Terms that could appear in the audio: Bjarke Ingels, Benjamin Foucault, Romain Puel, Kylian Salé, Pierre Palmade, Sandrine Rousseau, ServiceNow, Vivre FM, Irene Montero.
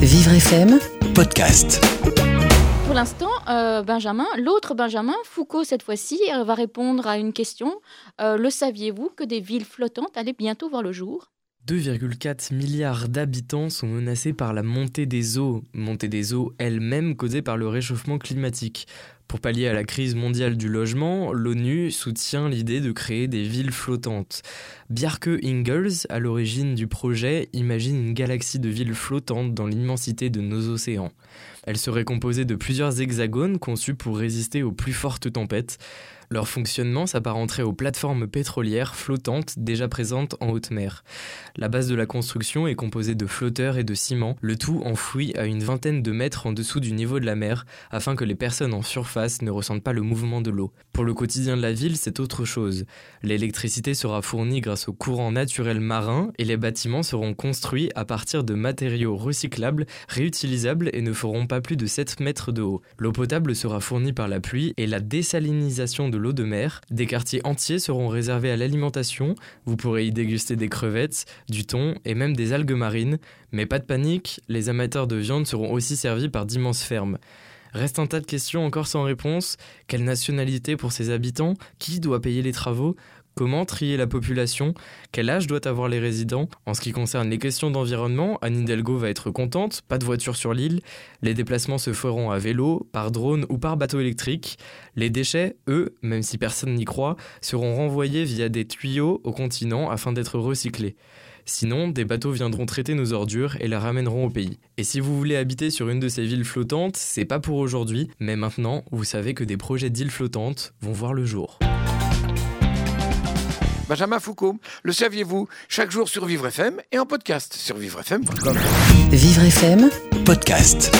Vivre FM, podcast. Pour l'instant, l'autre Benjamin, Foucault cette fois-ci, va répondre à une question. Le saviez-vous que des villes flottantes allaient bientôt voir le jour ? 2,4 milliards d'habitants sont menacés par la montée des eaux elle-même causée par le réchauffement climatique. Pour pallier à la crise mondiale du logement, l'ONU soutient l'idée de créer des villes flottantes. Bjarke Ingels, à l'origine du projet, imagine une galaxie de villes flottantes dans l'immensité de nos océans. Elle serait composée de plusieurs hexagones conçus pour résister aux plus fortes tempêtes. Leur fonctionnement s'apparenterait aux plateformes pétrolières flottantes déjà présentes en haute mer. La base de la construction est composée de flotteurs et de ciment, le tout enfoui à une vingtaine de mètres en dessous du niveau de la mer, afin que les personnes en surface ne ressentent pas le mouvement de l'eau. Pour le quotidien de la ville, c'est autre chose. L'électricité sera fournie grâce aux courants naturels marins et les bâtiments seront construits à partir de matériaux recyclables, réutilisables et ne feront pas plus de 7 mètres de haut. L'eau potable sera fournie par la pluie et la désalinisation de l'eau de mer. Des quartiers entiers seront réservés à l'alimentation. Vous pourrez y déguster des crevettes, du thon et même des algues marines. Mais pas de panique, les amateurs de viande seront aussi servis par d'immenses fermes. Reste un tas de questions encore sans réponse. Quelle nationalité pour ces habitants ? Qui doit payer les travaux ? Comment trier la population ? Quel âge doit avoir les résidents ? En ce qui concerne les questions d'environnement, Anne Hidalgo va être contente, pas de voiture sur l'île. Les déplacements se feront à vélo, par drone ou par bateau électrique. Les déchets, eux, même si personne n'y croit, seront renvoyés via des tuyaux au continent afin d'être recyclés. Sinon, des bateaux viendront traiter nos ordures et la ramèneront au pays. Et si vous voulez habiter sur une de ces villes flottantes, c'est pas pour aujourd'hui, mais maintenant, vous savez que des projets d'îles flottantes vont voir le jour. Benjamin Foucault, le saviez-vous ? Chaque jour sur Vivre FM et en podcast sur vivrefm.com. Vivre FM, podcast.